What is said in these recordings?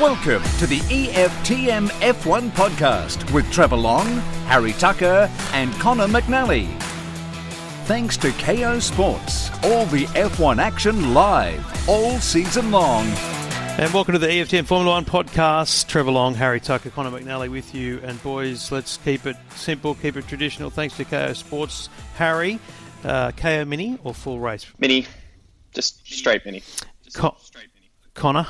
Welcome to the EFTM F1 podcast with Trevor Long, Harry Tucker and Connor McNally. Thanks to KO Sports, all the F1 action live all season long. And welcome to the EFTM Formula One podcast. Trevor Long, Harry Tucker, Connor McNally with you. And boys, let's keep it simple, keep it traditional. Thanks to KO Sports. Harry, KO Mini or full race? Mini. Just straight Mini. Connor?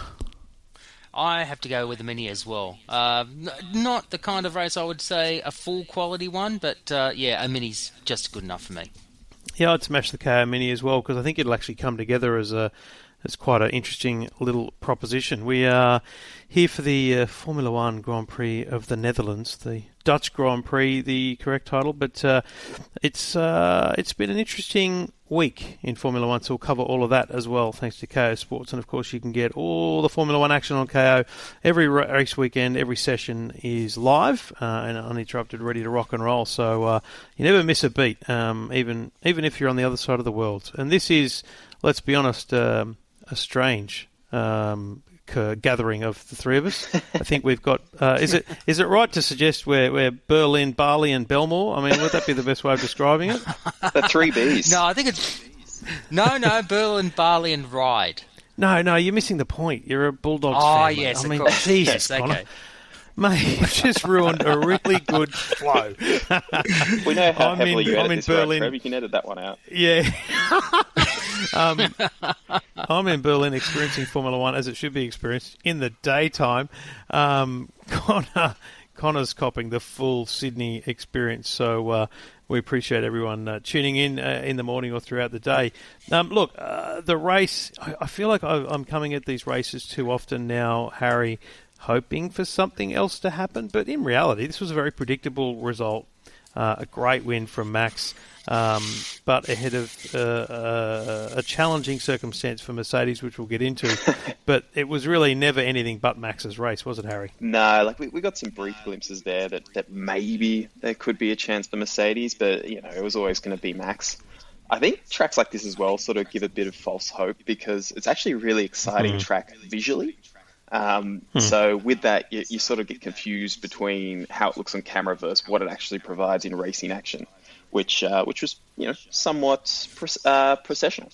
I have to go with the Mini as well. Not the kind of race I would say a full quality one, but a Mini's just good enough for me. Yeah, I'd smash the KO Mini as well because I think it'll actually come together as a... It's quite an interesting little proposition. We are here for the Formula One Grand Prix of the Netherlands, the Dutch Grand Prix, the correct title. But it's been an interesting week in Formula One, so we'll cover all of that as well, thanks to KO Sports. And, of course, you can get all the Formula One action on KO. Every race weekend, every session is live and uninterrupted, ready to rock and roll. So you never miss a beat, even if you're on the other side of the world. And this is, let's be honest, a strange gathering of the three of us. I think we've got... is it right to suggest we're Berlin, Bali and Belmore? I mean, would that be the best way of describing it? The three Bs. No, I think it's... No, Berlin, Bali and Ride. No, you're missing the point. You're a Bulldogs fan. Oh, yes, of course. Jesus, yes, Connor. Okay. Mate, you've just ruined a really good flow. We know how heavily you edit this Berlin. Road, you can edit that one out. Yeah. I'm in Berlin experiencing Formula One as it should be experienced in the daytime. Connor's copping the full Sydney experience, so we appreciate everyone tuning in the morning or throughout the day. The race, I feel like I'm coming at these races too often now, Harry, hoping for something else to happen, but in reality this was a very predictable result, a great win from Max, but ahead of a challenging circumstance for Mercedes, which we'll get into. But it was really never anything but Max's race, was it, Harry? No, like we got some brief glimpses there that maybe there could be a chance for Mercedes, but you know, it was always going to be Max. I think tracks like this as well sort of give a bit of false hope because it's actually a really exciting track visually. So with that, you sort of get confused between how it looks on camera versus what it actually provides in racing action, which was, you know, somewhat processional.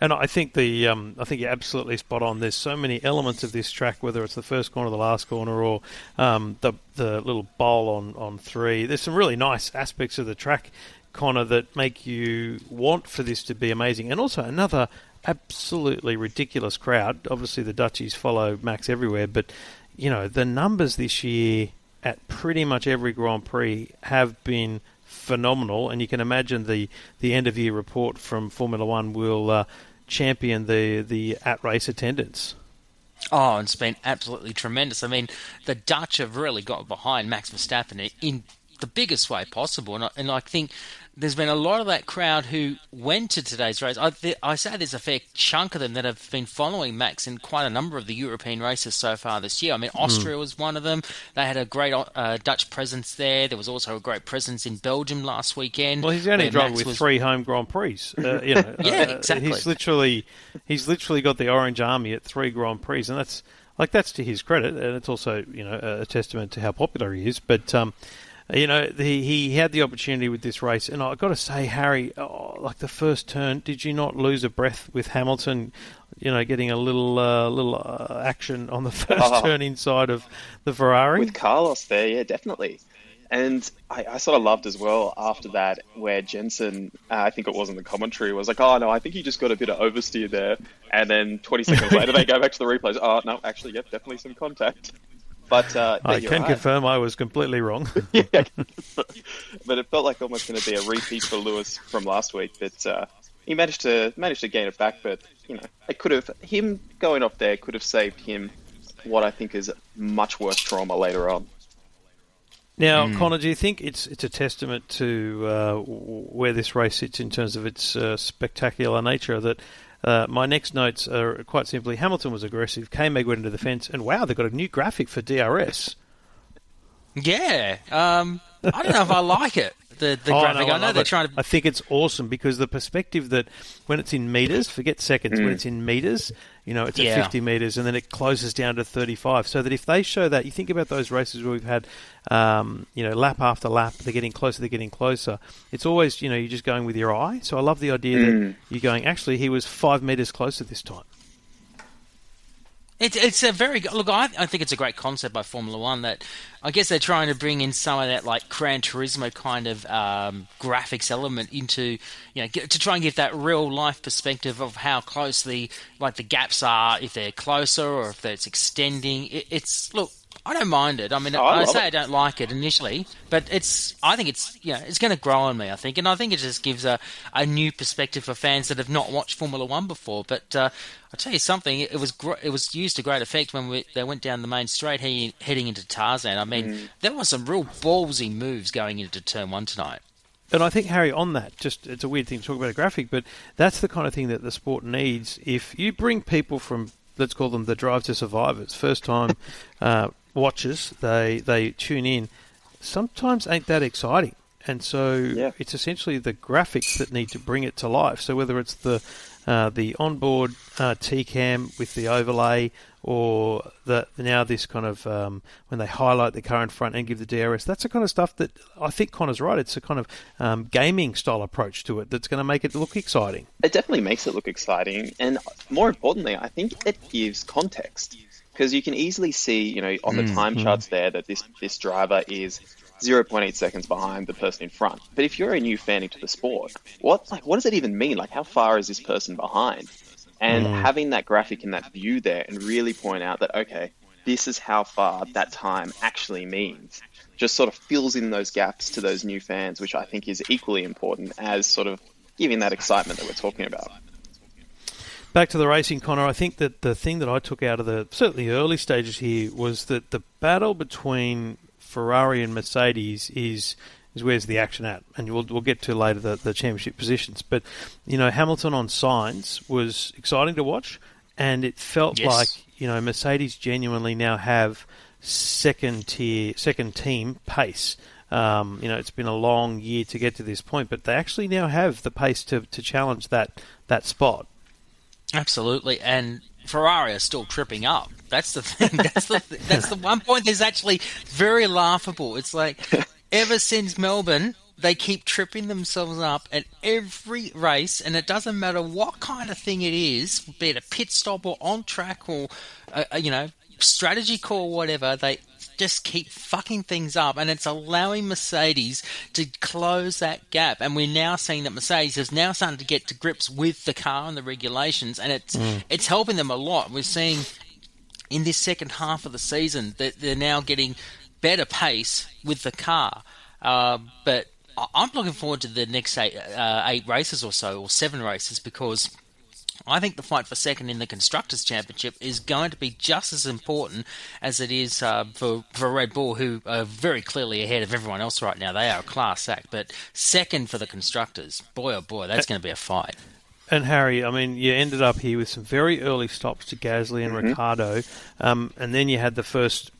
And I think I think you're absolutely spot on. There's so many elements of this track, whether it's the first corner, the last corner, or the little bowl on three. There's some really nice aspects of the track, Connor, that make you want for this to be amazing. And also another absolutely ridiculous crowd. Obviously, the Dutchies follow Max everywhere, but you know, the numbers this year at pretty much every Grand Prix have been phenomenal, and you can imagine the end of year report from Formula One will champion the at race attendance. Oh, it's been absolutely tremendous. I mean, the Dutch have really got behind Max Verstappen in the biggest way possible, and I think there's been a lot of that crowd who went to today's race. I say there's a fair chunk of them that have been following Max in quite a number of the European races so far this year. I mean, Austria was one of them. They had a great Dutch presence there. There was also a great presence in Belgium last weekend. Well, he's only driven with three home Grand Prix. Yeah, exactly. He's literally got the Orange Army at three Grand Prix, and that's to his credit, and it's also, you know, a testament to how popular he is. But you know, he had the opportunity with this race, and I've got to say, Harry, the first turn, did you not lose a breath with Hamilton, you know, getting a little action on the first turn inside of the Ferrari? With Carlos there, yeah, definitely. And I sort of loved as well after that where Jensen, I think it was in the commentary, was like, oh, no, I think he just got a bit of oversteer there. And then 20 seconds later, they go back to the replays. Oh, no, actually, yep, definitely some contact. But I can confirm I was completely wrong. Yeah. But it felt like almost going to be a repeat for Lewis from last week. But he managed to gain it back. But you know, it could have him going off there could have saved him what I think is much worse trauma later on. Now, Connor, do you think it's a testament to where this race sits in terms of its spectacular nature that? My next notes are quite simply, Hamilton was aggressive, K-Meg went into the fence, and wow, they've got a new graphic for DRS. Yeah. I don't know if I like it. graphic. I know they're trying to... I think it's awesome because the perspective that when it's in metres, forget seconds, when it's in metres, you know, it's at 50 metres and then it closes down to 35. So that if they show that, you think about those races where we've had, you know, lap after lap, they're getting closer. It's always, you know, you're just going with your eye. So I love the idea that you're going, actually, he was 5 metres closer this time. It's a very good... Look, I think it's a great concept by Formula One that I guess they're trying to bring in some of that like Gran Turismo kind of graphics element into, you know, to try and give that real-life perspective of how closely like the gaps are, if they're closer or if it's extending. It's... Look, I don't mind it. I mean, I don't like it initially, but it's... I think it's, you know, it's going to grow on me, I think. And I think it just gives a new perspective for fans that have not watched Formula One before. But I'll tell you something, it was used to great effect when they went down the main straight heading into Tarzan. I mean, there were some real ballsy moves going into Turn 1 tonight. And I think, Harry, on that, just it's a weird thing to talk about a graphic, but that's the kind of thing that the sport needs. If you bring people from, let's call them the Drive to Survivors, first-time... watchers, they tune in, sometimes ain't that exciting. And so it's essentially the graphics that need to bring it to life. So whether it's the onboard T-cam with the overlay or now this kind of when they highlight the car in front and give the DRS, that's the kind of stuff that I think Connor's right. It's a kind of gaming-style approach to it that's going to make it look exciting. It definitely makes it look exciting. And more importantly, I think it gives context. Because you can easily see, you know, on the time charts there that this driver is 0.8 seconds behind the person in front. But if you're a new fan into the sport, what does it even mean? Like, how far is this person behind? And having that graphic and that view there and really point out that, okay, this is how far that time actually means, just sort of fills in those gaps to those new fans, which I think is equally important as sort of giving that excitement that we're talking about. Back to the racing, Connor, I think that the thing that I took out of the certainly early stages here was that the battle between Ferrari and Mercedes is where's the action at. And we'll get to later the championship positions. But, you know, Hamilton on Sainz was exciting to watch. And it felt like, you know, Mercedes genuinely now have second team pace. You know, it's been a long year to get to this point, but they actually now have the pace to challenge that spot. Absolutely, and Ferrari are still tripping up. That's the thing. That's the one point that's actually very laughable. It's like, ever since Melbourne, they keep tripping themselves up at every race, and it doesn't matter what kind of thing it is, be it a pit stop or on track or, you know, strategy call or whatever, they just keep fucking things up, and it's allowing Mercedes to close that gap. And we're now seeing that Mercedes is now starting to get to grips with the car and the regulations, and it's helping them a lot. We're seeing in this second half of the season that they're now getting better pace with the car. But I'm looking forward to the next eight races or so, or seven races, because I think the fight for second in the Constructors' Championship is going to be just as important as it is for Red Bull, who are very clearly ahead of everyone else right now. They are a class act, but second for the Constructors, boy oh boy, that's going to be a fight. And Harry, I mean, you ended up here with some very early stops to Gasly and Ricciardo, and then you had the first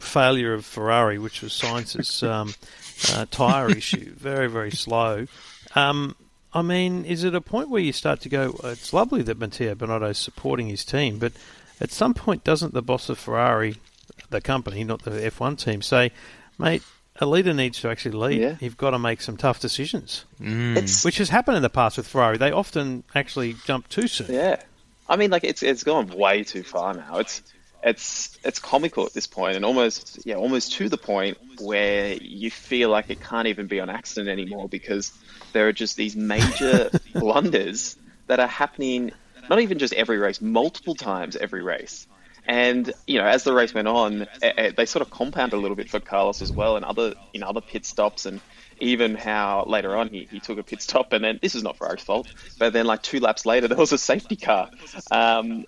failure of Ferrari, which was Sainz's tyre issue. Very, very slow. I mean, is it a point where you start to go, it's lovely that Mattia Binotto's supporting his team, but at some point doesn't the boss of Ferrari, the company, not the F1 team, say, mate, a leader needs to actually lead. Yeah. You've got to make some tough decisions, which has happened in the past with Ferrari. They often actually jump too soon. Yeah. I mean, like, it's gone way too far now. It's comical at this point, and almost to the point where you feel like it can't even be on accident anymore, because there are just these major blunders that are happening, not even just every race, multiple times every race. And, you know, as the race went on, they sort of compounded a little bit for Carlos as well, and other pit stops, and even how later on he took a pit stop, and then this is not Ferrari's fault, but then like two laps later there was a safety car.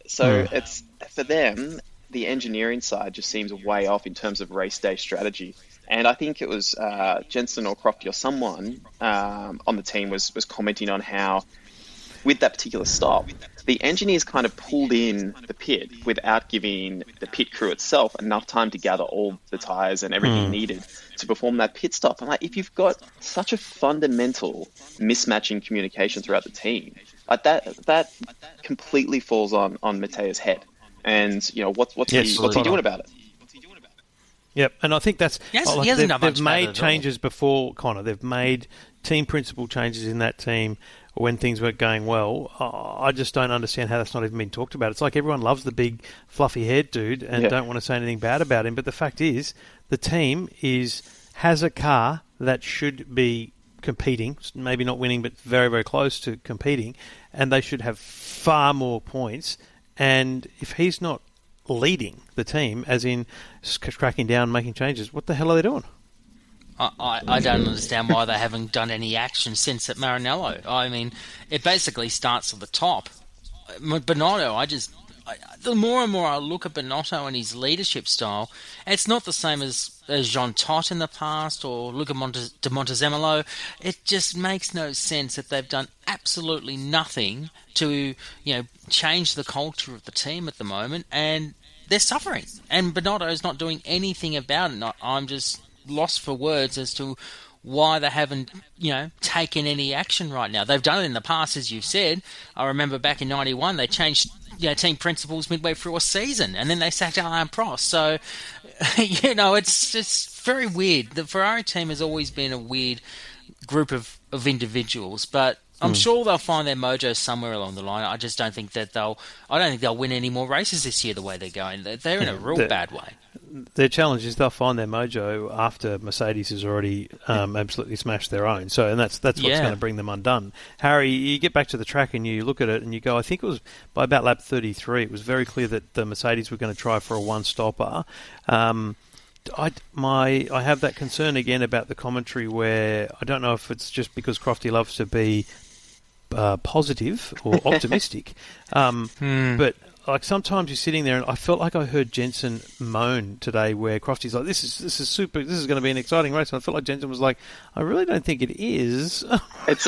So it's for them. The engineering side just seems way off in terms of race day strategy. And I think it was Jensen or Crofty or someone on the team was commenting on how with that particular stop, the engineers kind of pulled in the pit without giving the pit crew itself enough time to gather all the tyres and everything needed to perform that pit stop. I'm like, if you've got such a fundamental mismatch in communication throughout the team, like that completely falls on Mattia's head. And, you know, what's he doing about it? Yep, and I think that's... They've made changes before, Connor. They've made team principle changes in that team when things weren't going well. I just don't understand how that's not even been talked about. It's like everyone loves the big, fluffy-haired dude and don't want to say anything bad about him. But the fact is, the team has a car that should be competing, maybe not winning, but very, very close to competing, and they should have far more points. And if he's not leading the team, as in cracking down, making changes, what the hell are they doing? I don't understand why they haven't done any action since at Maranello. I mean, it basically starts at the top. Binotto, the more and more I look at Binotto and his leadership style, it's not the same as Jean Todt in the past or Luca de Montezemolo. It just makes no sense that they've done absolutely nothing to, you know, change the culture of the team at the moment, and they're suffering. And Binotto's not doing anything about it. I'm just lost for words as to why they haven't, you know, taken any action right now. They've done it in the past, as you've said. I remember back in 91, they changed, you know, team principles midway through a season, and then they sacked Alain Prost. So, you know, it's just very weird. The Ferrari team has always been a weird group of individuals, but I'm sure they'll find their mojo somewhere along the line. I just don't think that they'll win any more races this year the way they're going. They're in a real bad way. Their challenge is they'll find their mojo after Mercedes has already absolutely smashed their own. So, and that's what's going to bring them undone. Harry, you get back to the track and you look at it and you go, I think it was by about lap 33, it was very clear that the Mercedes were going to try for a one-stopper. I have that concern again about the commentary where I don't know if it's just because Crofty loves to be positive or optimistic, but... Like sometimes you're sitting there, and I felt like I heard Jensen moan today, where Crofty's like, "This is super. This is going to be an exciting race." And I felt like Jensen was like, "I really don't think it is." It's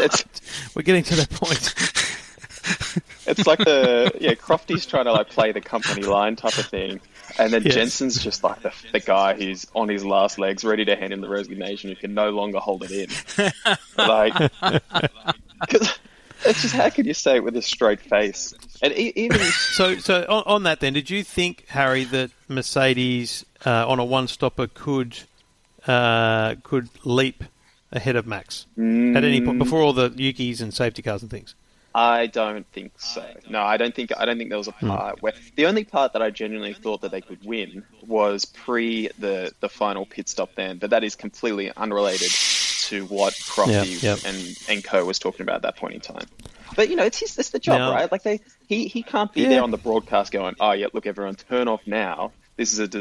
we're getting to that point. It's like Crofty's trying to like play the company line type of thing, and then Jensen's just like the guy who's on his last legs, ready to hand in the resignation, who can no longer hold it in. It's just, how could you say it with a straight face? And even so on that then, did you think, Harry, that Mercedes on a one-stopper could leap ahead of Max at any point before all the Yukis and safety cars and things? I don't think so. No, I don't think there was a part where the only part that I genuinely thought that they could win was pre the final pit stop then, but that is completely unrelated to what Crofty and co was talking about at that point in time. But, you know, it's the job, right? Like, he can't be there on the broadcast going, oh, yeah, look, everyone, turn off now. This is it's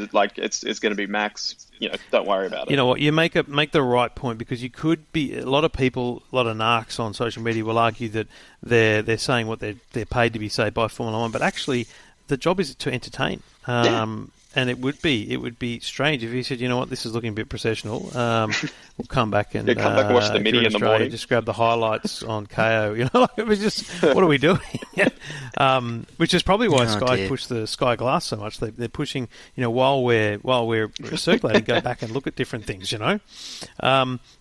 going to be Max. You know, don't worry about it. You know what? You make the right point, because you could be a lot of people, a lot of narcs on social media will argue that they're saying what they're paid to be said by Formula One, but actually the job is to entertain. And it would be strange if he said, you know what, this is looking a bit processional. We'll come back and watch the mini in the morning. Just grab the highlights on KO. You know, like, it was just, what are we doing? Which is probably why Sky pushed the Sky Glass so much. They're pushing, you know, while we're circulating, go back and look at different things. You know,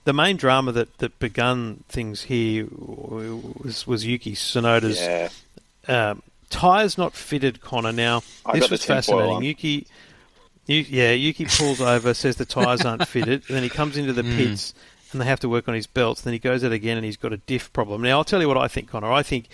the main drama that begun things here was Yuki Tsunoda's. Yeah. Tyres not fitted, Connor. Now, this was fascinating. Yuki pulls over, says the tyres aren't fitted, and then he comes into the pits and they have to work on his belts. Then he goes out again and he's got a diff problem. Now, I'll tell you what I think, Connor. I think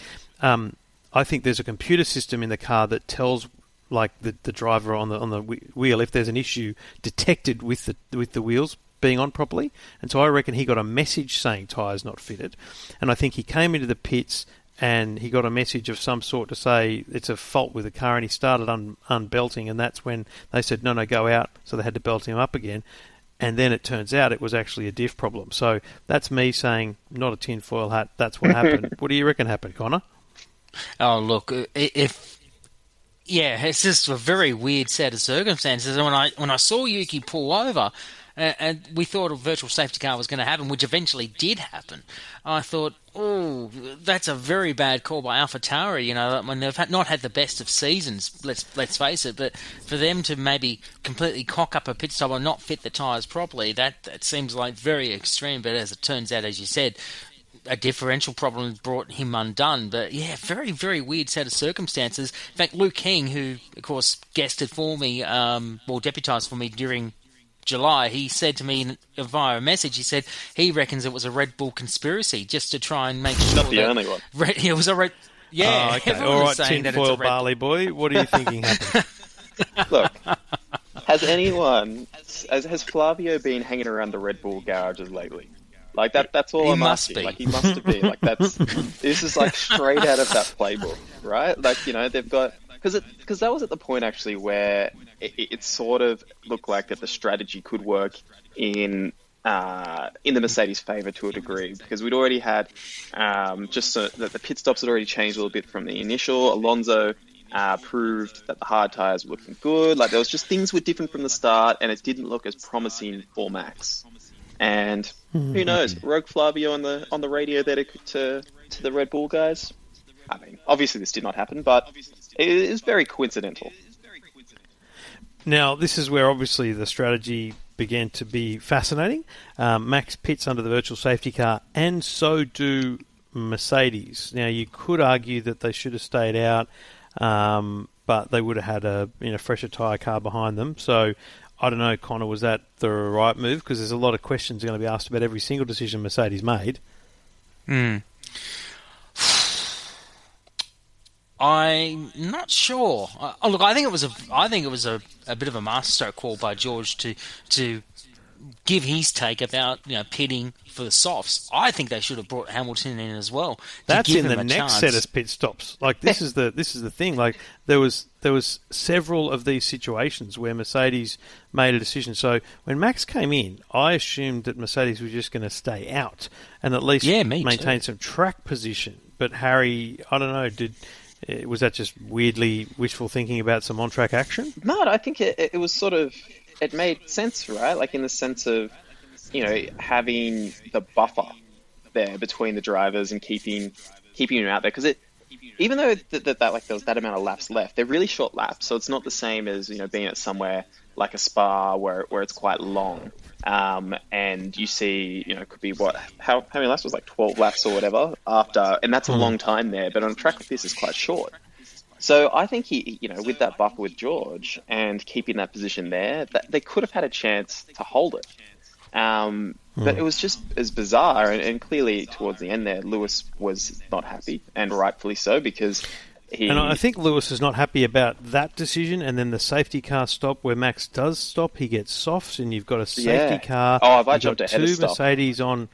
there's a computer system in the car that tells, like, the driver on the wheel if there's an issue detected with the wheels being on properly. And so I reckon he got a message saying tyres not fitted, and I think he came into the pits and he got a message of some sort to say it's a fault with the car, and he started unbelting, and that's when they said, no, go out, so they had to belt him up again, and then it turns out it was actually a diff problem. So that's me saying, not a tinfoil hat, that's what happened. What do you reckon happened, Connor? Oh, look, it's just a very weird set of circumstances, and when I saw Yuki pull over, and we thought a virtual safety car was going to happen, which eventually did happen, I thought, oh, that's a very bad call by AlphaTauri. You know, when they've not had the best of seasons, let's face it, but for them to maybe completely cock up a pit stop or not fit the tyres properly, that seems like very extreme. But as it turns out, as you said, a differential problem brought him undone. But yeah, very, very weird set of circumstances. In fact, Luke King, who of course guested for me, or deputised for me during July, he said to me via a message, he said he reckons it was a Red Bull conspiracy just to try and make sure. Not the only one. It was a Red... Yeah, oh, okay. All right, tinfoil barley boy, what are you thinking happened? Look, has Flavio been hanging around the Red Bull garages lately? Like that's all I'm asking. Like he must be. Like this is like straight out of that playbook, right? Like, you know, they've got, because that was at the point actually where it sort of looked like that the strategy could work in the Mercedes' favour to a degree, because we'd already had that the pit stops had already changed a little bit from the initial. Alonso proved that the hard tyres were looking good. Like there was just things were different from the start, and it didn't look as promising for Max. And who knows? Rogue Flavio on the radio there to the Red Bull guys. I mean, obviously this did not happen, but it is very coincidental. Now, this is where obviously the strategy began to be fascinating. Max pits under the virtual safety car, and so do Mercedes. Now, you could argue that they should have stayed out, but they would have had a fresher tyre car behind them. So I don't know, Connor, was that the right move? Because there's a lot of questions going to be asked about every single decision Mercedes made. I'm not sure. Look, I think it was a bit of a masterstroke call by George to give his take about pitting for the softs. I think they should have brought Hamilton in as well. That's in the next set of pit stops. Like this is the thing. Like there was several of these situations where Mercedes made a decision. So when Max came in, I assumed that Mercedes was just going to stay out and at least maintain some track position. But Harry, I don't know, was that just weirdly wishful thinking about some on-track action? No, I think it was sort of. It made sense, right? Like in the sense of, having the buffer there between the drivers and keeping them out there. Because even though there was that amount of laps left, they're really short laps, so it's not the same as being at somewhere like a Spa where it's quite long. And you see, it could be how many laps was 12 laps or whatever after, and that's a long time there. But on a track like this, it's quite short. So I think he, with that buffer with George and keeping that position there, that they could have had a chance to hold it. But it was just as bizarre, and clearly towards the end there, Lewis was not happy, and rightfully so, because he... And I think Lewis is not happy about that decision, and then the safety car stop where Max does stop, he gets softs, and you've got a safety car. Oh, have I jumped ahead of stop? Two Mercedes on...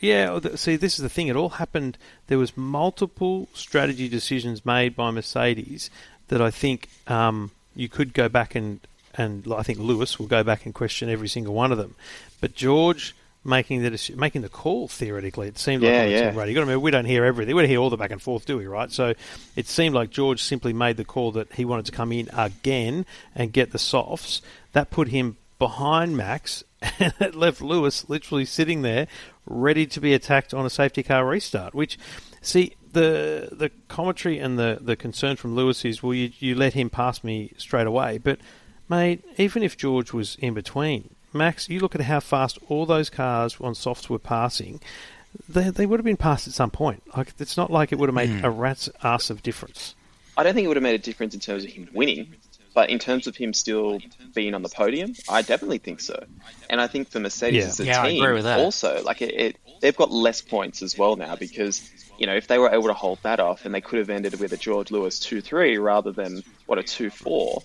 Yeah, see, this is the thing. It all happened. There was multiple strategy decisions made by Mercedes that I think you could go back and I think Lewis will go back and question every single one of them. But George making the call, theoretically, it seemed like on the radio. You've got to remember, we don't hear everything. We don't hear all the back and forth, do we, right? So it seemed like George simply made the call that he wanted to come in again and get the softs. That put him behind Max, and it left Lewis literally sitting there ready to be attacked on a safety car restart, which, see, the commentary and the concern from Lewis is, well, you let him pass me straight away. But, mate, even if George was in between, Max, you look at how fast all those cars on softs were passing, they would have been passed at some point. Like, it's not like it would have made a rat's ass of difference. I don't think it would have made a difference in terms of him winning. But in terms of him still being on the podium, I definitely think so. And I think for Mercedes as a team, I agree with that. Also, they've got less points as well now, because if they were able to hold that off, and they could have ended with a George Lewis 2-3 rather than a 2-4.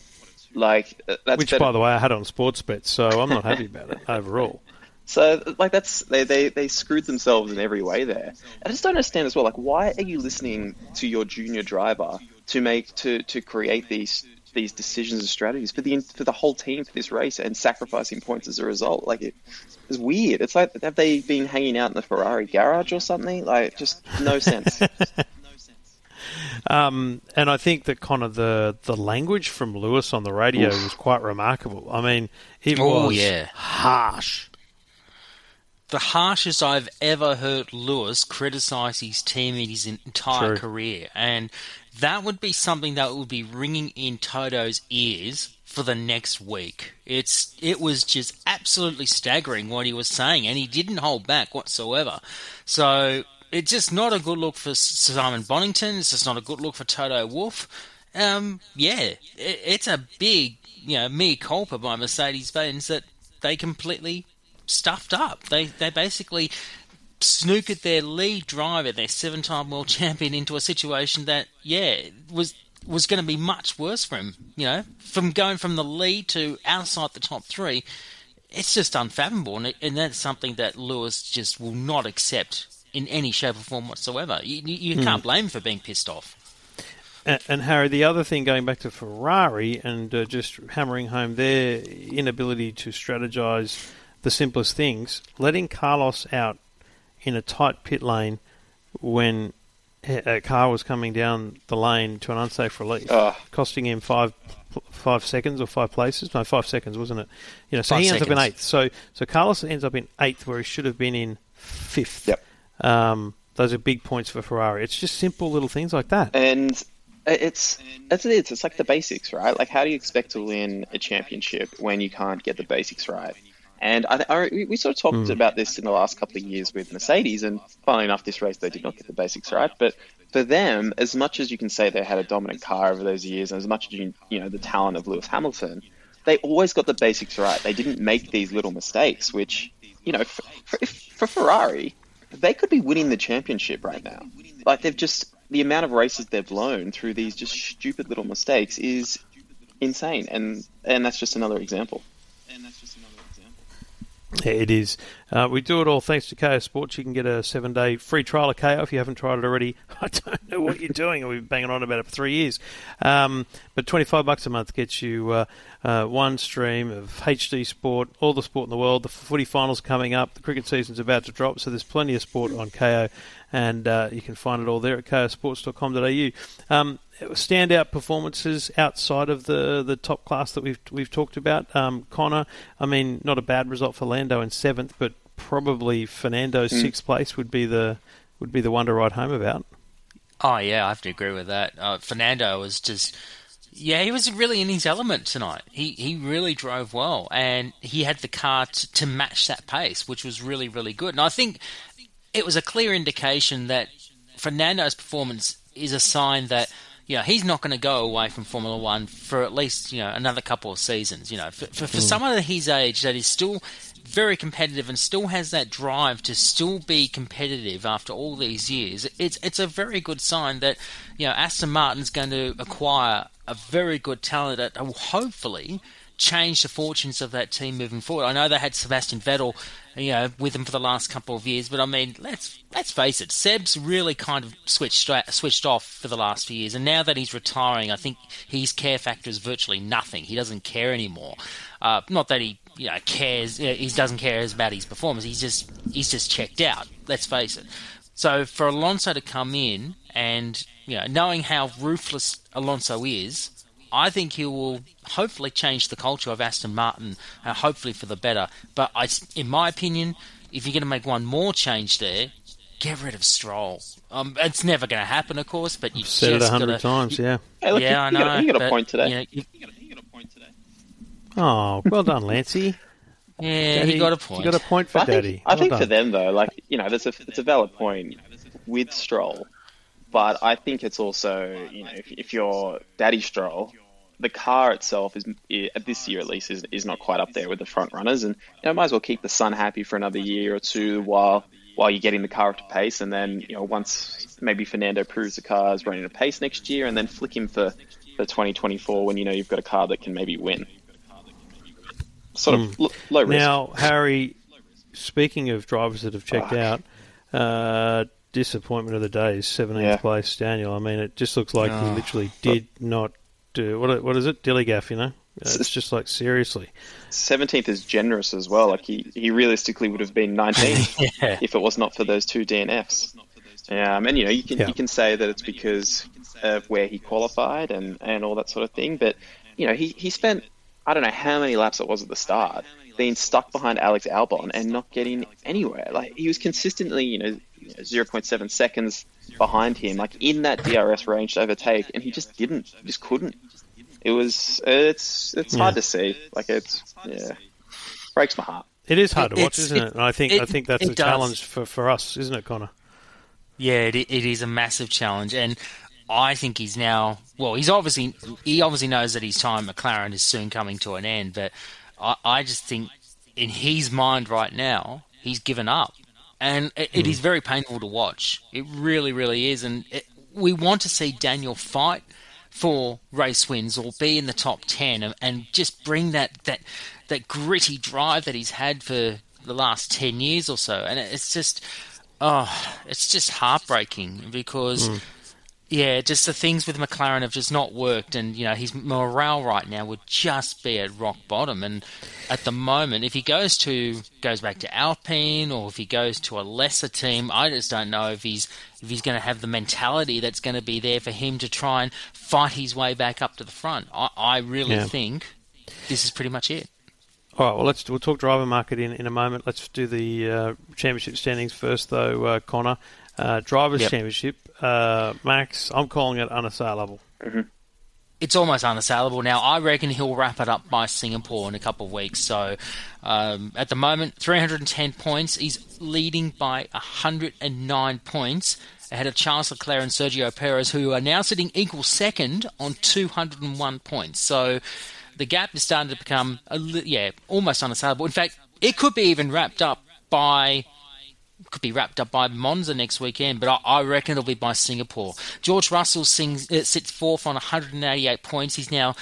That's which, better. By the way, I had on sports bets, so I'm not happy about it overall. So that's they screwed themselves in every way there. I just don't understand as well. Why are you listening to your junior driver to create these decisions and strategies for the whole team for this race, and sacrificing points as a result? It's weird. It's like, have they been hanging out in the Ferrari garage or something? Just no sense. And I think that kind of the language from Lewis on the radio was quite remarkable. I mean, it was harsh. The harshest I've ever heard Lewis criticise his team in his entire career. And that would be something that would be ringing in Toto's ears for the next week. It was just absolutely staggering what he was saying, and he didn't hold back whatsoever. So it's just not a good look for Simon Bonington. It's just not a good look for Toto Wolff. It's a big, mea culpa by Mercedes-Benz that they completely stuffed up. They basically snookered their lead driver, their seven-time world champion, into a situation that, was going to be much worse for him. From going from the lead to outside the top three, it's just unfathomable, and that's something that Lewis just will not accept in any shape or form whatsoever. You can't blame him for being pissed off. And Harry, the other thing, going back to Ferrari and just hammering home their inability to strategize the simplest things, letting Carlos out in a tight pit lane when a car was coming down the lane to an unsafe release, costing him 5 seconds or 5 places. No, 5 seconds, wasn't it? So he ends up in 8th. So Carlos ends up in 8th where he should have been in 5th. Yep. Those are big points for Ferrari. It's just simple little things like that. And It's like the basics, right? Like, how do you expect to win a championship when you can't get the basics right? And we sort of talked about this in the last couple of years with Mercedes, and funnily enough, this race they did not get the basics right. But for them, as much as you can say they had a dominant car over those years, and as much as the talent of Lewis Hamilton, they always got the basics right. They didn't make these little mistakes, which, for Ferrari, they could be winning the championship right now. Like, they've just, the amount of races they've blown through these just stupid little mistakes is insane, and that's just another example. Yeah, it is. We do it all thanks to KO Sports. You can get a 7-day free trial of KO if you haven't tried it already. I don't know what you're doing. We've been banging on about it for 3 years. But $25 a month gets you one stream of HD sport, all the sport in the world. The footy final's coming up. The cricket season's about to drop, so there's plenty of sport on KO, and you can find it all there at kosports.com.au. Standout performances outside of the top class that we've talked about. Connor, I mean, not a bad result for Lando in 7th, but probably Fernando's 6th place would be the one to write home about. Oh yeah, I have to agree with that. Fernando was just, he was really in his element tonight. He really drove well, and he had the car to match that pace, which was really, really good. And I think it was a clear indication that Fernando's performance is a sign that, he's not going to go away from Formula One for at least, another couple of seasons. For someone at his age that is still very competitive and still has that drive to still be competitive after all these years, it's a very good sign that, Aston Martin's going to acquire a very good talent that will hopefully change the fortunes of that team moving forward. I know they had Sebastian Vettel, with them for the last couple of years, but I mean, let's face it, Seb's really kind of switched off for the last few years, and now that he's retiring, I think his care factor is virtually nothing. He doesn't care anymore. Not that he cares. He doesn't care about his performance. He's just checked out. Let's face it. So for Alonso to come in and knowing how ruthless Alonso is, I think he will hopefully change the culture of Aston Martin, hopefully for the better. But in my opinion, if you're going to make one more change there, get rid of Stroll. It's never going to happen, of course, but you've said it 100 times, yeah. Hey, look, yeah, I know. You got a point today. You got a point today. Oh, well done, Lancey. Yeah, Daddy, he got a point. You got a point for Daddy. I think for them, though, it's a valid point with Stroll. But I think it's also, if you're Daddy Stroll, the car itself is this year at least is not quite up there with the front runners, and might as well keep the son happy for another year or two while you're getting the car up to pace, and then once maybe Fernando proves the car is running at pace next year, and then flick him for 2024 when you've got a car that can maybe win. Sort of low risk. Now, Harry, speaking of drivers that have checked out. Disappointment of the day is 17th place, Daniel. I mean, it just looks like he literally did not do... What is it? Dilly-gaff, It's just like, seriously. 17th is generous as well. Like, he realistically would have been 19th if it was not for those 2 DNFs. You can say that it's because of where he qualified and all that sort of thing. But, you know, he spent, I don't know how many laps it was at the start, being stuck behind Alex Albon and not getting anywhere. Like, he was consistently, you know, 0.7 seconds behind him, like in that DRS range to overtake, and he just didn't, just couldn't. It was, it's hard to see. Like, it's, yeah, breaks my heart. It is hard to watch, isn't it? And I think that's a challenge for us, isn't it, Connor? Yeah, it is a massive challenge, and I think he's now. Well, he obviously knows that his time at McLaren is soon coming to an end, but I just think in his mind right now he's given up, and it is very painful to watch. It really, really is, and we want to see Daniel fight for race wins or be in the top 10 and just bring that gritty drive that he's had for the last 10 years or so. And it's just heartbreaking because, yeah, just the things with McLaren have just not worked. And, you know, his morale right now would just be at rock bottom. And at the moment, if he goes back to Alpine or if he goes to a lesser team, I just don't know if he's going to have the mentality that's going to be there for him to try and fight his way back up to the front. I really think this is pretty much it. All right, well, we'll talk driver market in a moment. Let's do the championship standings first, though, Connor. Drivers' Championship, Max, I'm calling it unassailable. Mm-hmm. It's almost unassailable now. I reckon he'll wrap it up by Singapore in a couple of weeks. So at the moment, 310 points. He's leading by 109 points ahead of Charles Leclerc and Sergio Perez, who are now sitting equal second on 201 points. So the gap is starting to become, almost unassailable. In fact, it could be even wrapped up by Monza next weekend, but I reckon it'll be by Singapore. George Russell sits fourth on 188 points. He's now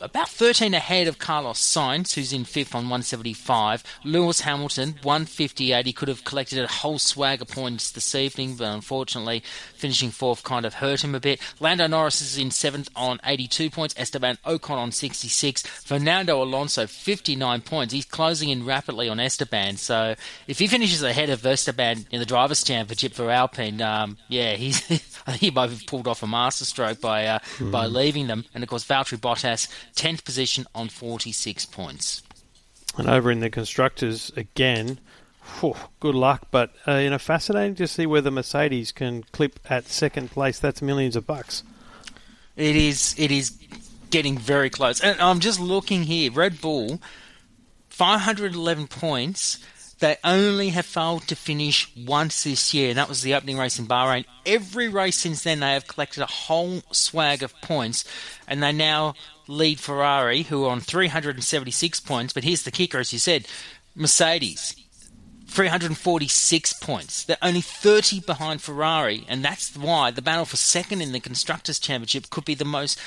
about 13 ahead of Carlos Sainz, who's in fifth on 175. Lewis Hamilton, 158. He could have collected a whole swag of points this evening, but unfortunately finishing fourth kind of hurt him a bit. Lando Norris is in seventh on 82 points. Esteban Ocon on 66. Fernando Alonso, 59 points. He's closing in rapidly on Esteban. So if he finishes ahead of Verstappen in the Drivers' Championship for Alpine, he might have pulled off a masterstroke by leaving them. And of course, Valtteri Bottas, 10th position on 46 points. And over in the Constructors again, good luck, but fascinating to see whether Mercedes can clip at second place. That's millions of bucks. It is getting very close. And I'm just looking here. Red Bull, 511 points. They only have failed to finish once this year, and that was the opening race in Bahrain. Every race since then, they have collected a whole swag of points, and they now lead Ferrari, who are on 376 points. But here's the kicker, as you said, Mercedes, 346 points. They're only 30 behind Ferrari, and that's why the battle for second in the Constructors' Championship could be the most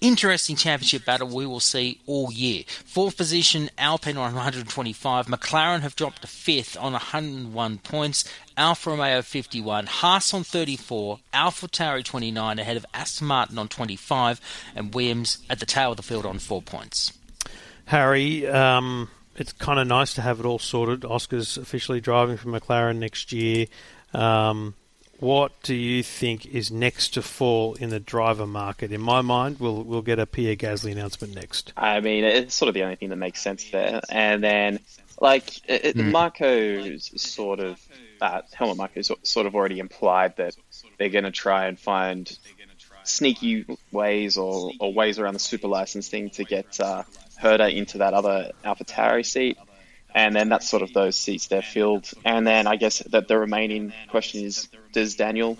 interesting championship battle we will see all year. Fourth position, Alpine on 125. McLaren have dropped to fifth on 101 points. Alfa Romeo 51. Haas on 34. AlphaTauri 29 ahead of Aston Martin on 25. And Williams at the tail of the field on 4 points. Harry, it's kind of nice to have it all sorted. Oscar's officially driving for McLaren next year. What do you think is next to fall in the driver market? In my mind, we'll get a Pierre Gasly announcement next. I mean, it's sort of the only thing that makes sense there. And then, Helmut Marko's sort of already implied that they're going to try and find sneaky ways or ways around the super license thing to get Herder into that other AlphaTauri seat. And then that's sort of those seats they're filled. And then I guess that the remaining question is, does Daniel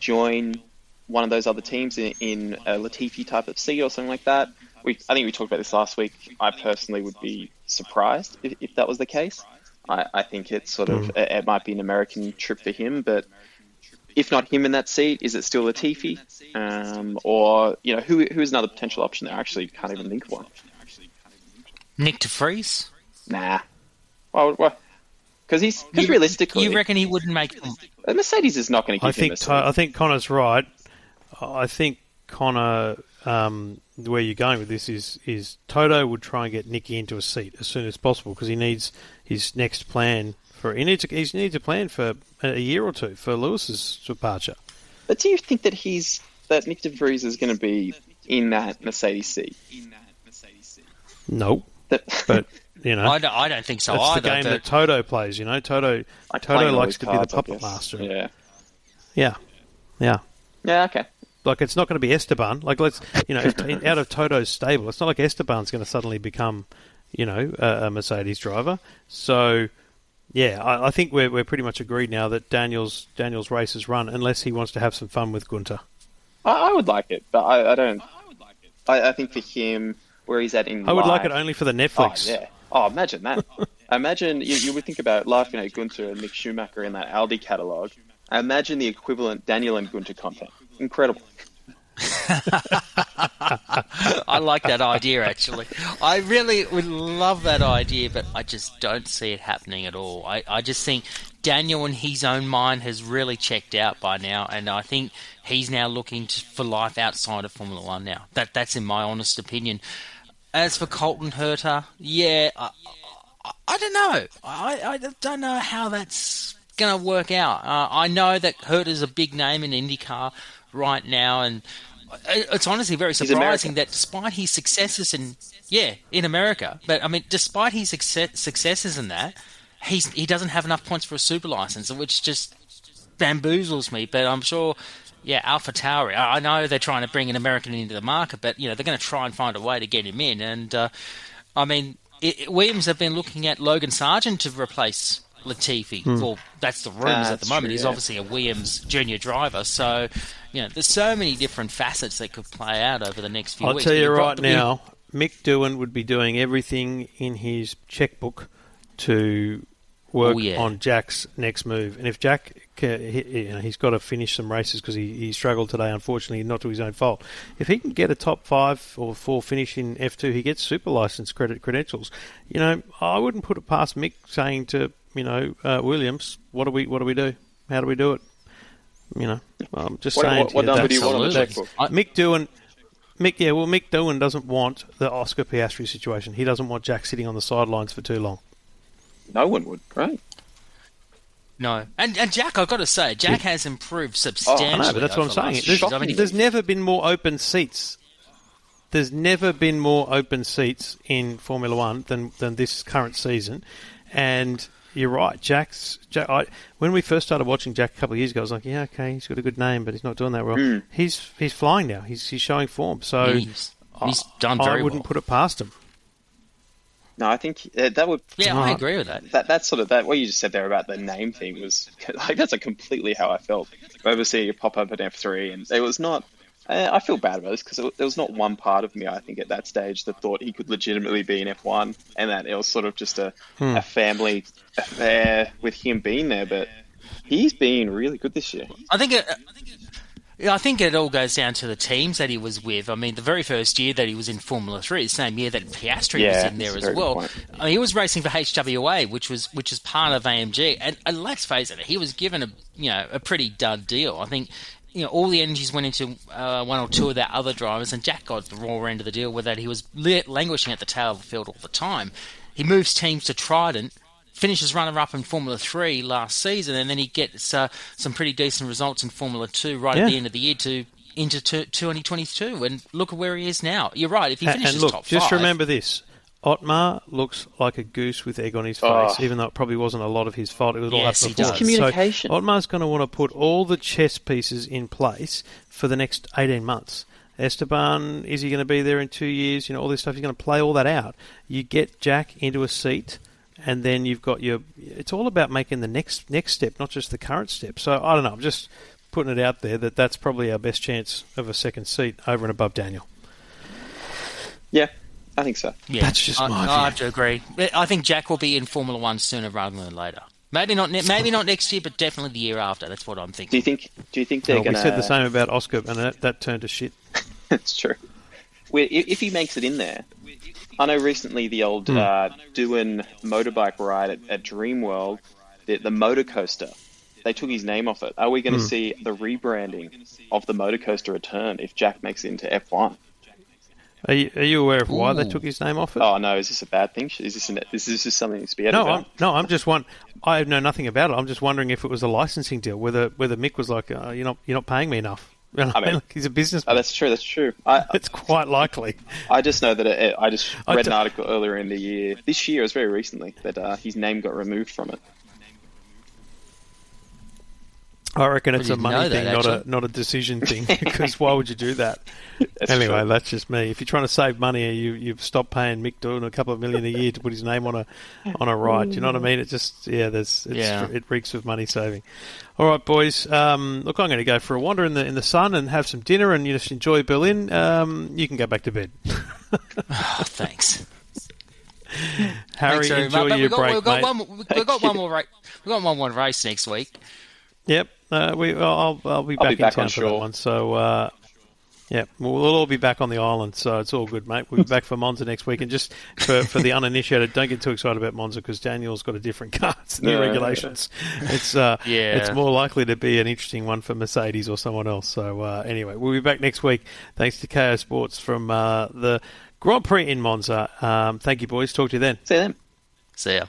join one of those other teams in a Latifi type of seat or something like that? I think we talked about this last week. I personally would be surprised if that was the case. I think it's sort of it might be an American trip for him, but if not him in that seat, is it still Latifi? Or, you know, who is another potential option there? I actually can't even think of one. Nick DeVries? Nah. Because realistically, you reckon he wouldn't make Mercedes is not going to keep him. I think Connor's right. I think Connor, where you're going with this is Toto would try and get Nicky into a seat as soon as possible because he needs his next plan for he needs a plan for a year or two for Lewis's departure. But do you think that that Nick DeVries is going to be in that Mercedes seat? No, but you know, I don't think so. That's the game that Toto plays. You know, Toto likes to be the puppet master. Yeah. Okay. Like, it's not going to be Esteban. Like, out of Toto's stable, it's not like Esteban's going to suddenly become, a Mercedes driver. So, yeah, I think we're pretty much agreed now that Daniel's race is run, unless he wants to have some fun with Gunter. I would like it, but I don't. I would like it. I think for him, where he's at in life, I would like it only for the Netflix. Oh, yeah. Oh, imagine that. Imagine you would think about life, Gunter and Mick Schumacher in that Aldi catalogue. Imagine the equivalent Daniel and Gunter content. Incredible. I like that idea, actually. I really would love that idea, but I just don't see it happening at all. I just think Daniel in his own mind has really checked out by now, and I think he's now looking for life outside of Formula One now. That's in my honest opinion. As for Colton Herta, yeah, I don't know. I don't know how that's going to work out. I know that Herta's a big name in IndyCar right now, and it's honestly very surprising that despite his successes in America, but I mean, despite his successes in that, he doesn't have enough points for a super license, which just bamboozles me. But I'm sure, yeah, AlphaTauri, I know they're trying to bring an American into the market, but they're going to try and find a way to get him in. And I mean, Williams have been looking at Logan Sargent to replace Latifi. Well, that's the rumours at the moment. True, he's obviously a Williams junior driver, so there's so many different facets that could play out over the next few weeks. I'll tell you right now, Mick Doohan would be doing everything in his checkbook to work on Jack's next move. And if Jack, he's got to finish some races because he struggled today, unfortunately, not to his own fault. If he can get a top 5 or 4 finish in F2, he gets super license credentials. I wouldn't put it past Mick saying to Williams, what do we do? How do we do it? I'm just saying. What number do you want on the checkbook? Mick Doohan doesn't want the Oscar Piastri situation. He doesn't want Jack sitting on the sidelines for too long. No one would, right? No, and Jack, I've got to say, Jack has improved substantially. I know, but that's what I'm saying. There's never been more open seats. There's never been more open seats in Formula One than this current season, and. You're right, Jack. When we first started watching Jack a couple of years ago, I was like, "Yeah, okay, he's got a good name, but he's not doing that well." He's flying now. He's showing form, so he's done very well. I wouldn't put it past him. No, I think that would. Yeah, I agree with that. That what you just said there about the name thing was like that's completely how I felt. Overseeing it pop up at F3, and it was not. I feel bad about this because there was not one part of me, I think, at that stage that thought he could legitimately be in F1, and that it was sort of just a family affair with him being there. But he's been really good this year. I think it all goes down to the teams that he was with. I mean, the very first year that he was in Formula 3, the same year that Piastri was in there as well. I mean, he was racing for HWA, which is part of AMG. And let's face it, he was given a pretty done deal. I think. All the energies went into one or two of their other drivers, and Jack got the raw end of the deal with that. He was languishing at the tail of the field all the time. He moves teams to Trident, finishes runner-up in Formula 3 last season, and then he gets some pretty decent results in Formula 2 at the end of the year into 2022. And look at where he is now. You're right, if he finishes top 5... just remember this. Otmar looks like a goose with egg on his face, even though it probably wasn't a lot of his fault. It was all up to communication. So Otmar's going to want to put all the chess pieces in place for the next 18 months. Esteban, is he going to be there in 2 years? All this stuff. He's going to play all that out. You get Jack into a seat, and then you've got your. It's all about making the next step, not just the current step. So I don't know. I'm just putting it out there that's probably our best chance of a second seat over and above Daniel. Yeah. I think so. Yeah. That's just my view. I have to agree. I think Jack will be in Formula One sooner rather than later. Maybe not next year, but definitely the year after. That's what I'm thinking. Do you think they're going to... We said the same about Oscar, and that turned to shit. That's true. If he makes it in there... I know recently the old Doohan motorbike ride at Dreamworld, the motor coaster, they took his name off it. Are we going to see the rebranding of the motor coaster return if Jack makes it into F1? Are you aware of why they took his name off it? Oh no, is this a bad thing? Is this something that's bad? I know nothing about it. I'm just wondering if it was a licensing deal, whether Mick was like, you're not paying me enough. You know, I mean, like, he's a businessman. Oh, that's true. It's quite likely. I just know that I read an article earlier in the year. This year, it was very recently, that his name got removed from it. I reckon it's a money thing, not a decision thing, because why would you do that? Anyway, that's just me. If you're trying to save money, you've stopped paying Mick Doohan a couple of million a year to put his name on a ride. Do you know what I mean? It just, it reeks with money saving. All right, boys. Look, I'm going to go for a wander in the sun and have some dinner and just enjoy Berlin. You can go back to bed. Oh, thanks. Harry, thanks, enjoy your break, mate. We've got one more race next week. Yep, I'll be back in town for that one. So, we'll all be back on the island, so it's all good, mate. We'll be back for Monza next week. And just for the uninitiated, don't get too excited about Monza because Daniel's got a different car. It's new regulations. It's more likely to be an interesting one for Mercedes or someone else. So, anyway, we'll be back next week. Thanks to KO Sports from the Grand Prix in Monza. Thank you, boys. Talk to you then. See you then. See ya.